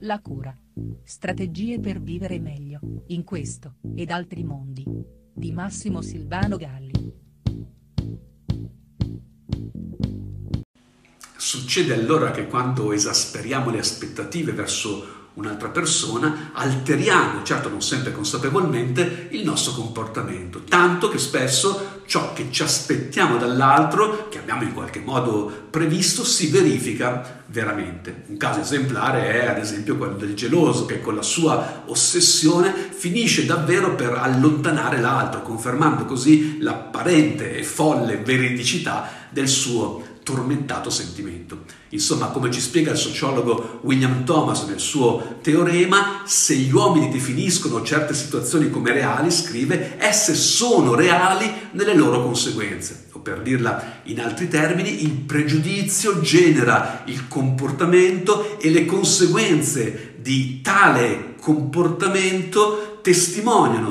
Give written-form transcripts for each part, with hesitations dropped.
La cura. Strategie per vivere meglio, in questo, ed altri mondi. Di Massimo Silvano Galli. Succede allora che quando esasperiamo le aspettative verso un'altra persona, alteriamo, certo non sempre consapevolmente, il nostro comportamento, tanto che spesso ciò che ci aspettiamo dall'altro, che abbiamo in qualche modo previsto, si verifica veramente. Un caso esemplare è ad esempio quello del geloso, che con la sua ossessione finisce davvero per allontanare l'altro, confermando così l'apparente e folle veridicità del suo tormentato sentimento. Insomma, come ci spiega il sociologo William Thomas nel suo teorema, se gli uomini definiscono certe situazioni come reali, scrive, esse sono reali nelle loro conseguenze. O per dirla in altri termini, il pregiudizio genera il comportamento e le conseguenze di tale comportamento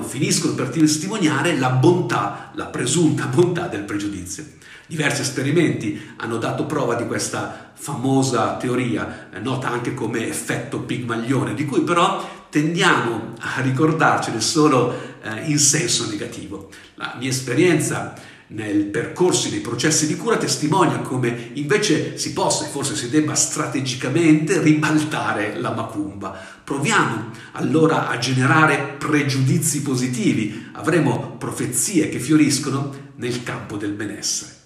finiscono per testimoniare la bontà, la presunta bontà del pregiudizio. Diversi esperimenti hanno dato prova di questa famosa teoria, nota anche come effetto Pigmalione, di cui però tendiamo a ricordarcene solo in senso negativo. La mia esperienza nel percorso dei processi di cura testimonia come invece si possa e forse si debba strategicamente ribaltare la macumba. Proviamo allora a generare pregiudizi positivi, avremo profezie che fioriscono nel campo del benessere.